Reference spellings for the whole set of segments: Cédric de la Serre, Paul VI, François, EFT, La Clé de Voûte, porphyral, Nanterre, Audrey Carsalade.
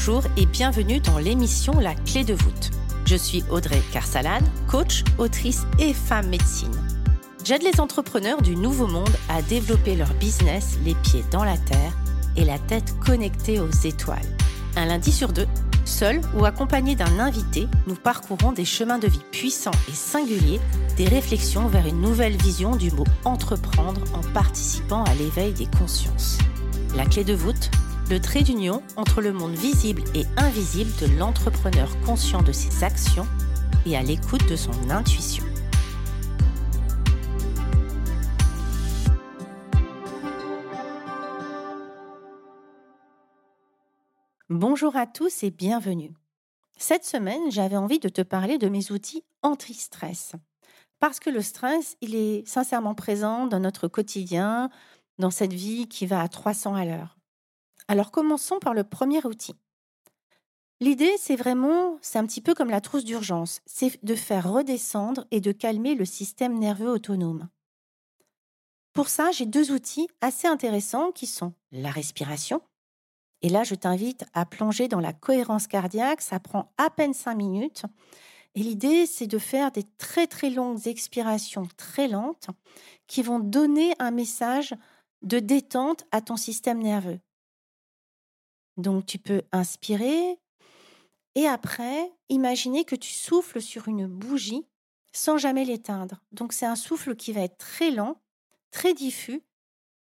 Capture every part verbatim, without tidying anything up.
bonjour et bienvenue dans l'émission La Clé de Voûte. Je suis Audrey Carsalade, coach, autrice et femme médecine. J'aide les entrepreneurs du Nouveau Monde à développer leur business, les pieds dans la terre et la tête connectée aux étoiles. Un lundi sur deux, seul ou accompagné d'un invité, nous parcourons des chemins de vie puissants et singuliers, des réflexions vers une nouvelle vision du mot « entreprendre » en participant à l'éveil des consciences. La clé de voûte, le trait d'union entre le monde visible et invisible de l'entrepreneur conscient de ses actions et à l'écoute de son intuition. Bonjour à tous et bienvenue. Cette semaine, j'avais envie de te parler de mes outils anti-stress. Parce que le stress, il est sincèrement présent dans notre quotidien, dans cette vie qui va à trois cents à l'heure. Alors commençons par le premier outil. L'idée, c'est vraiment, c'est un petit peu comme la trousse d'urgence, c'est de faire redescendre et de calmer le système nerveux autonome. Pour ça, j'ai deux outils assez intéressants qui sont la respiration. Et là, je t'invite à plonger dans la cohérence cardiaque, ça prend à peine cinq minutes. Et l'idée, c'est de faire des très très longues expirations très lentes qui vont donner un message de détente à ton système nerveux. Donc, tu peux inspirer et après, imaginer que tu souffles sur une bougie sans jamais l'éteindre. Donc, c'est un souffle qui va être très lent, très diffus,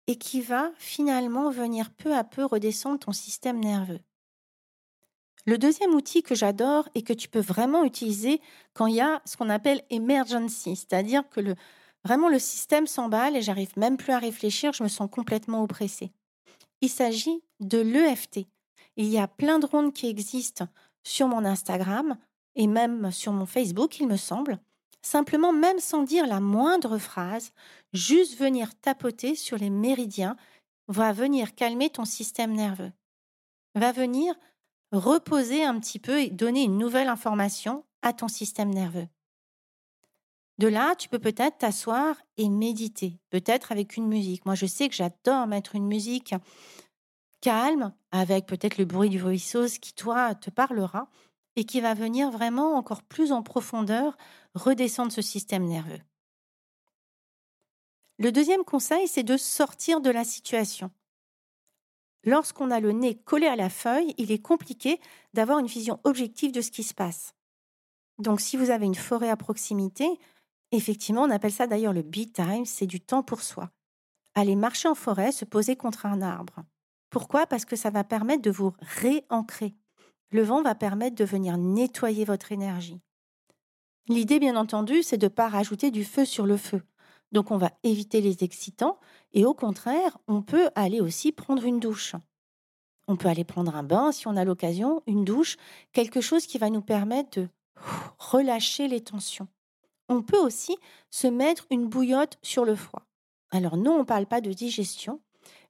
et qui va finalement venir peu à peu redescendre ton système nerveux. Le deuxième outil que j'adore et que tu peux vraiment utiliser quand il y a ce qu'on appelle « emergency », c'est-à-dire que le, vraiment le système s'emballe et j'arrive même plus à réfléchir, je me sens complètement oppressée. Il s'agit de l'E F T. Il y a plein de rondes qui existent sur mon Instagram et même sur mon Facebook, il me semble. Simplement, même sans dire la moindre phrase, juste venir tapoter sur les méridiens va venir calmer ton système nerveux, va venir reposer un petit peu et donner une nouvelle information à ton système nerveux. De là, tu peux peut-être t'asseoir et méditer, peut-être avec une musique. Moi, je sais que j'adore mettre une musique calme, avec peut-être le bruit du ruisseau, ce qui, toi, te parlera, et qui va venir vraiment encore plus en profondeur redescendre ce système nerveux. Le deuxième conseil, c'est de sortir de la situation. Lorsqu'on a le nez collé à la feuille, il est compliqué d'avoir une vision objective de ce qui se passe. Donc, si vous avez une forêt à proximité, effectivement, on appelle ça d'ailleurs le be time, c'est du temps pour soi. Aller marcher en forêt, se poser contre un arbre. Pourquoi ? Parce que ça va permettre de vous réancrer. Le vent va permettre de venir nettoyer votre énergie. L'idée, bien entendu, c'est de ne pas rajouter du feu sur le feu. Donc, on va éviter les excitants et au contraire, on peut aller aussi prendre une douche. On peut aller prendre un bain si on a l'occasion, une douche, quelque chose qui va nous permettre de relâcher les tensions. On peut aussi se mettre une bouillotte sur le foie. Alors, non, on ne parle pas de digestion,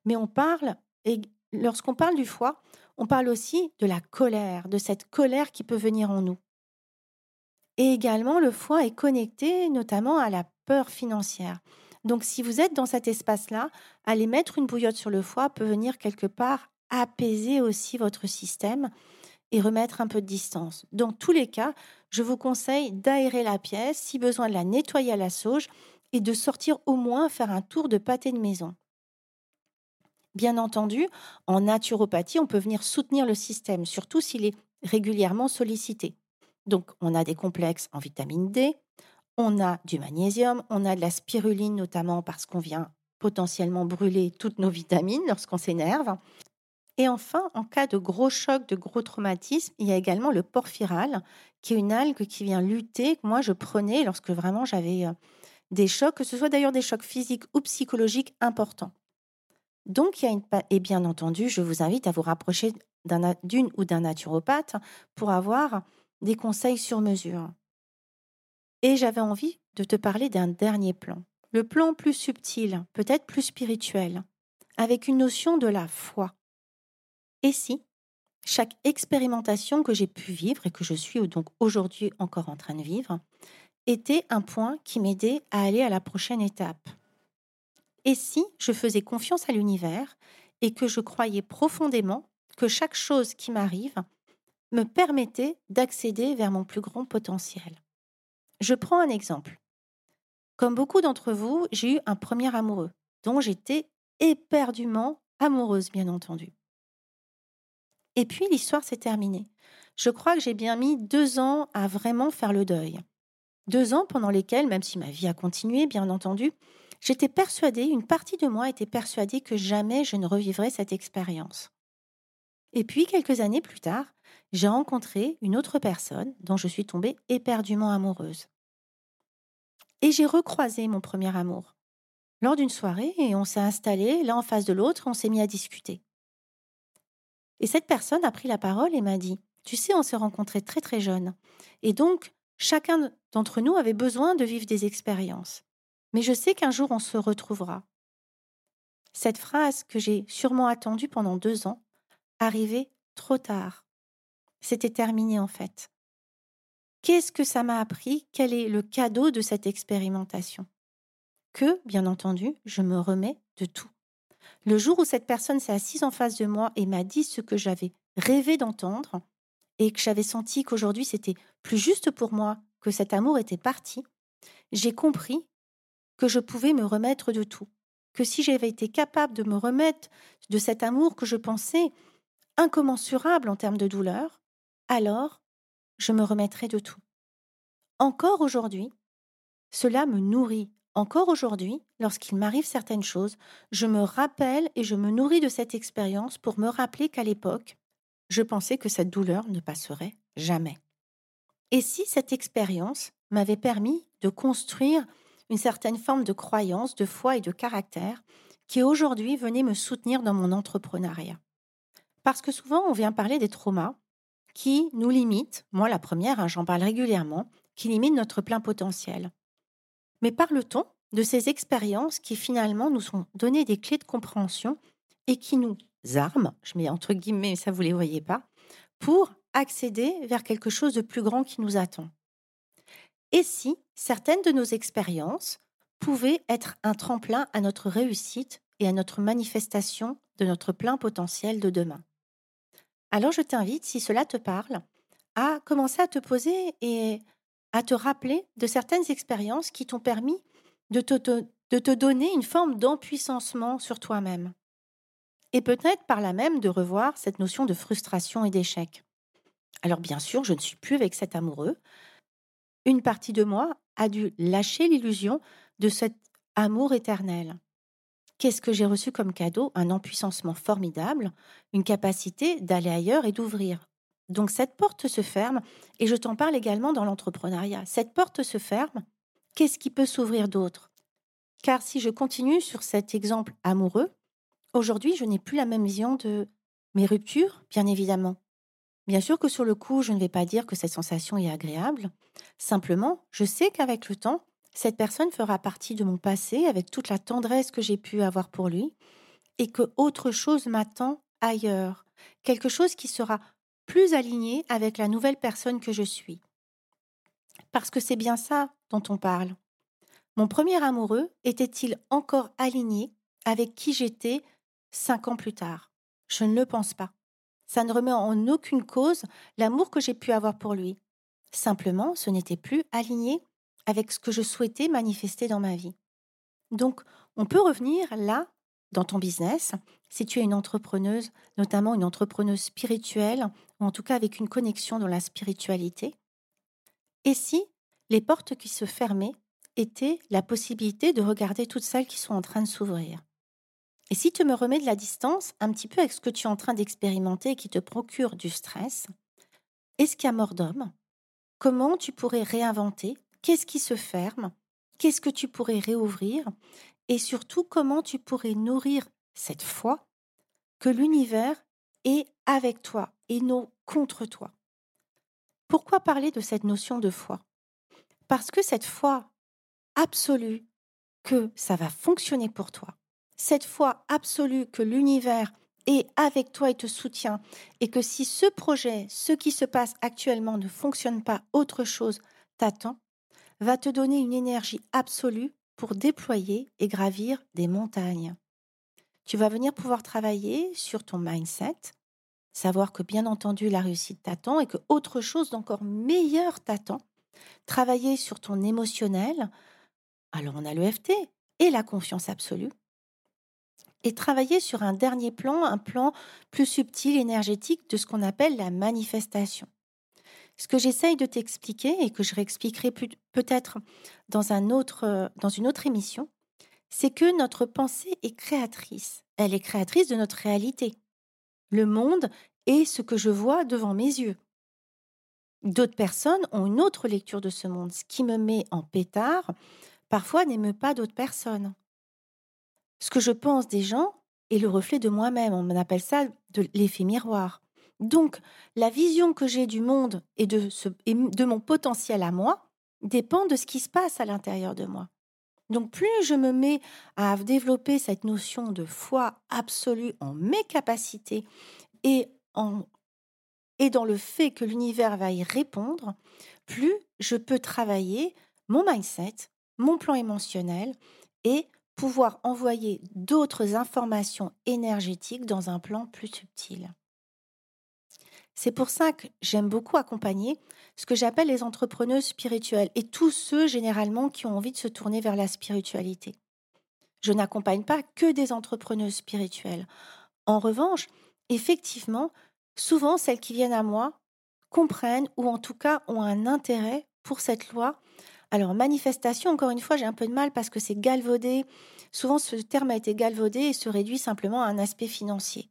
mais on parle, et lorsqu'on parle du foie, on parle aussi de la colère, de cette colère qui peut venir en nous. Et également, le foie est connecté notamment à la peur financière. Donc, si vous êtes dans cet espace-là, aller mettre une bouillotte sur le foie peut venir quelque part apaiser aussi votre système et remettre un peu de distance. Dans tous les cas, je vous conseille d'aérer la pièce, si besoin de la nettoyer à la sauge et de sortir au moins faire un tour de pâté de maison. Bien entendu, en naturopathie, on peut venir soutenir le système, surtout s'il est régulièrement sollicité. Donc, on a des complexes en vitamine D, on a du magnésium, on a de la spiruline notamment parce qu'on vient potentiellement brûler toutes nos vitamines lorsqu'on s'énerve. Et enfin, en cas de gros choc, de gros traumatisme, il y a également le porphyral, qui est une algue qui vient lutter, que moi je prenais lorsque vraiment j'avais des chocs, que ce soit d'ailleurs des chocs physiques ou psychologiques importants. Donc, il y a une... et bien entendu, je vous invite à vous rapprocher d'un, d'une ou d'un naturopathe pour avoir des conseils sur mesure. Et j'avais envie de te parler d'un dernier plan, le plan plus subtil, peut-être plus spirituel, avec une notion de la foi. Et si chaque expérimentation que j'ai pu vivre et que je suis donc aujourd'hui encore en train de vivre était un point qui m'aidait à aller à la prochaine étape ? Et si je faisais confiance à l'univers et que je croyais profondément que chaque chose qui m'arrive me permettait d'accéder vers mon plus grand potentiel. Je prends un exemple. Comme beaucoup d'entre vous, j'ai eu un premier amoureux, dont j'étais éperdument amoureuse, bien entendu. Et puis, l'histoire s'est terminée. Je crois que j'ai bien mis deux ans à vraiment faire le deuil. Deux ans pendant lesquels, même si ma vie a continué, bien entendu, j'étais persuadée, une partie de moi était persuadée que jamais je ne revivrais cette expérience. Et puis, quelques années plus tard, j'ai rencontré une autre personne dont je suis tombée éperdument amoureuse. Et j'ai recroisé mon premier amour. Lors d'une soirée, et on s'est installés l'un en face de l'autre, on s'est mis à discuter. Et cette personne a pris la parole et m'a dit « Tu sais, on s'est rencontrés très très jeunes. Et donc, chacun d'entre nous avait besoin de vivre des expériences. Mais je sais qu'un jour, on se retrouvera. » Cette phrase que j'ai sûrement attendue pendant deux ans, arrivait trop tard. C'était terminé en fait. Qu'est-ce que ça m'a appris ? Quel est le cadeau de cette expérimentation ? Que, bien entendu, je me remets de tout. Le jour où cette personne s'est assise en face de moi et m'a dit ce que j'avais rêvé d'entendre et que j'avais senti qu'aujourd'hui c'était plus juste pour moi, que cet amour était parti, j'ai compris que je pouvais me remettre de tout. Que si j'avais été capable de me remettre de cet amour que je pensais incommensurable en termes de douleur, alors je me remettrai de tout. Encore aujourd'hui, cela me nourrit. Encore aujourd'hui, lorsqu'il m'arrive certaines choses, je me rappelle et je me nourris de cette expérience pour me rappeler qu'à l'époque, je pensais que cette douleur ne passerait jamais. Et si cette expérience m'avait permis de construire une certaine forme de croyance, de foi et de caractère qui aujourd'hui venait me soutenir dans mon entrepreneuriat? Parce que souvent, on vient parler des traumas qui nous limitent, moi la première, hein, j'en parle régulièrement, qui limitent notre plein potentiel. Mais parle-t-on de ces expériences qui finalement nous ont donné des clés de compréhension et qui nous arment, je mets entre guillemets, ça vous ne les voyez pas, pour accéder vers quelque chose de plus grand qui nous attend? Et si certaines de nos expériences pouvaient être un tremplin à notre réussite et à notre manifestation de notre plein potentiel de demain? Alors je t'invite, si cela te parle, à commencer à te poser et à te rappeler de certaines expériences qui t'ont permis de te, te, de te donner une forme d'empuissancement sur toi-même. Et peut-être par là même de revoir cette notion de frustration et d'échec. Alors bien sûr, je ne suis plus avec cet amoureux. Une partie de moi a dû lâcher l'illusion de cet amour éternel. Qu'est-ce que j'ai reçu comme cadeau ? Un empuissancement formidable, une capacité d'aller ailleurs et d'ouvrir. Donc cette porte se ferme, et je t'en parle également dans l'entrepreneuriat. Cette porte se ferme, qu'est-ce qui peut s'ouvrir d'autre ? Car si je continue sur cet exemple amoureux, aujourd'hui je n'ai plus la même vision de mes ruptures, bien évidemment. Bien sûr que sur le coup, je ne vais pas dire que cette sensation est agréable. Simplement, je sais qu'avec le temps, cette personne fera partie de mon passé avec toute la tendresse que j'ai pu avoir pour lui et que autre chose m'attend ailleurs. Quelque chose qui sera plus aligné avec la nouvelle personne que je suis. Parce que c'est bien ça dont on parle. Mon premier amoureux était-il encore aligné avec qui j'étais cinq ans plus tard ? Je ne le pense pas. Ça ne remet en aucune cause l'amour que j'ai pu avoir pour lui. Simplement, ce n'était plus aligné avec ce que je souhaitais manifester dans ma vie. Donc, on peut revenir là, dans ton business, si tu es une entrepreneuse, notamment une entrepreneuse spirituelle, ou en tout cas avec une connexion dans la spiritualité. Et si les portes qui se fermaient étaient la possibilité de regarder toutes celles qui sont en train de s'ouvrir ? Et si tu me remets de la distance un petit peu avec ce que tu es en train d'expérimenter et qui te procure du stress, est-ce qu'il y a mort d'homme ? Comment tu pourrais réinventer ? Qu'est-ce qui se ferme ? Qu'est-ce que tu pourrais réouvrir ? Et surtout, comment tu pourrais nourrir cette foi que l'univers est avec toi et non contre toi ? Pourquoi parler de cette notion de foi ? Parce que cette foi absolue que ça va fonctionner pour toi, cette foi absolue que l'univers est avec toi et te soutient, et que si ce projet, ce qui se passe actuellement ne fonctionne pas, autre chose t'attend, va te donner une énergie absolue pour déployer et gravir des montagnes. Tu vas venir pouvoir travailler sur ton mindset, Savoir que, bien entendu, la réussite t'attend et que autre chose d'encore meilleur t'attend. Travailler sur ton émotionnel. Alors, on a l'E F T et la confiance absolue. Et travailler sur un dernier plan, un plan plus subtil, énergétique, de ce qu'on appelle la manifestation. Ce que j'essaye de t'expliquer et que je réexpliquerai peut-être dans un autre, dans une autre émission, c'est que notre pensée est créatrice. Elle est créatrice de notre réalité. Le monde est ce que je vois devant mes yeux. D'autres personnes ont une autre lecture de ce monde. Ce qui me met en pétard, parfois, n'émeut pas d'autres personnes. Ce que je pense des gens est le reflet de moi-même. On appelle ça de l'effet miroir. Donc, la vision que j'ai du monde et de, ce, et de mon potentiel à moi dépend de ce qui se passe à l'intérieur de moi. Donc, plus je me mets à développer cette notion de foi absolue en mes capacités et, en, et dans le fait que l'univers va y répondre, plus je peux travailler mon mindset, mon plan émotionnel et pouvoir envoyer d'autres informations énergétiques dans un plan plus subtil. C'est pour ça que j'aime beaucoup accompagner ce que j'appelle les entrepreneuses spirituelles et tous ceux généralement qui ont envie de se tourner vers la spiritualité. Je n'accompagne pas que des entrepreneuses spirituelles. En revanche, effectivement, souvent celles qui viennent à moi comprennent ou en tout cas ont un intérêt pour cette loi. Alors manifestation, encore une fois, j'ai un peu de mal parce que c'est galvaudé. Souvent ce terme a été galvaudé et se réduit simplement à un aspect financier.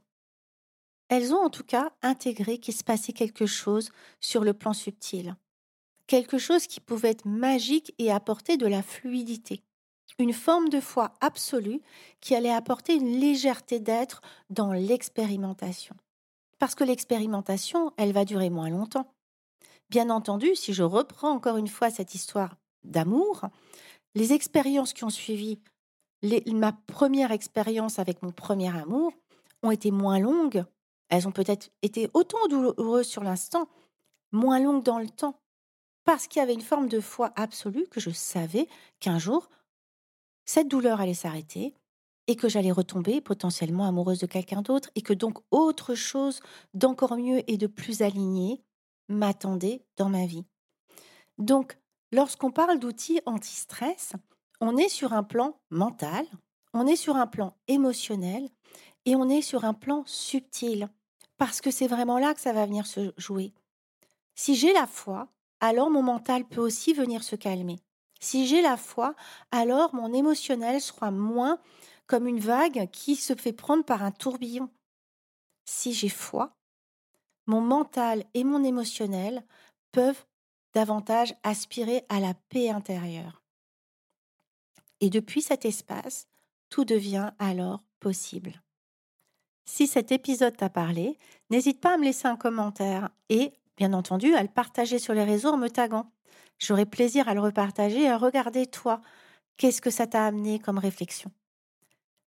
Elles ont en tout cas intégré qu'il se passait quelque chose sur le plan subtil. Quelque chose qui pouvait être magique et apporter de la fluidité. Une forme de foi absolue qui allait apporter une légèreté d'être dans l'expérimentation. Parce que l'expérimentation, elle va durer moins longtemps. Bien entendu, si je reprends encore une fois cette histoire d'amour, les expériences qui ont suivi les, ma première expérience avec mon premier amour ont été moins longues. Elles ont peut-être été autant douloureuses sur l'instant, moins longues dans le temps, parce qu'il y avait une forme de foi absolue que je savais qu'un jour, cette douleur allait s'arrêter et que j'allais retomber potentiellement amoureuse de quelqu'un d'autre et que donc autre chose d'encore mieux et de plus aligné m'attendait dans ma vie. Donc, lorsqu'on parle d'outils anti-stress, on est sur un plan mental, on est sur un plan émotionnel et on est sur un plan subtil. Parce que c'est vraiment là que ça va venir se jouer. Si j'ai la foi, alors mon mental peut aussi venir se calmer. Si j'ai la foi, alors mon émotionnel sera moins comme une vague qui se fait prendre par un tourbillon. Si j'ai foi, mon mental et mon émotionnel peuvent davantage aspirer à la paix intérieure. Et depuis cet espace, tout devient alors possible. Si cet épisode t'a parlé, n'hésite pas à me laisser un commentaire et, bien entendu, à le partager sur les réseaux en me taguant. J'aurai plaisir à le repartager et à regarder toi. Qu'est-ce que ça t'a amené comme réflexion ?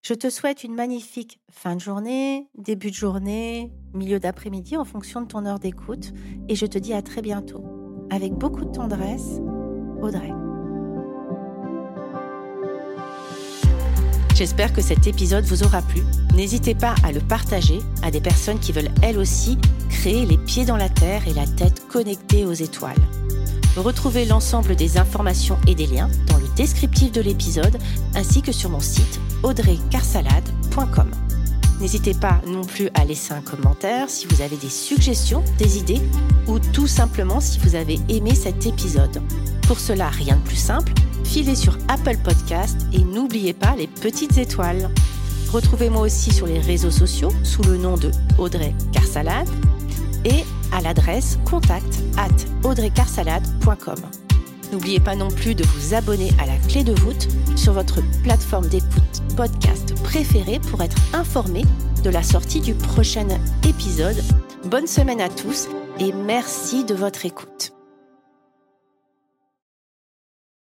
Je te souhaite une magnifique fin de journée, début de journée, milieu d'après-midi en fonction de ton heure d'écoute et je te dis à très bientôt. Avec beaucoup de tendresse, Audrey. J'espère que cet épisode vous aura plu. N'hésitez pas à le partager à des personnes qui veulent elles aussi créer les pieds dans la terre et la tête connectée aux étoiles. Retrouvez l'ensemble des informations et des liens dans le descriptif de l'épisode ainsi que sur mon site audrey carsalade point com. N'hésitez pas non plus à laisser un commentaire si vous avez des suggestions, des idées ou tout simplement si vous avez aimé cet épisode. Pour cela, rien de plus simple. Filez sur Apple Podcast et n'oubliez pas les petites étoiles. Retrouvez-moi aussi sur les réseaux sociaux sous le nom de Audrey Carsalade et à l'adresse contact arobase audrey carsalade point com. N'oubliez pas non plus de vous abonner à la Clé de Voûte sur votre plateforme d'écoute podcast préférée pour être informé de la sortie du prochain épisode. Bonne semaine à tous et merci de votre écoute.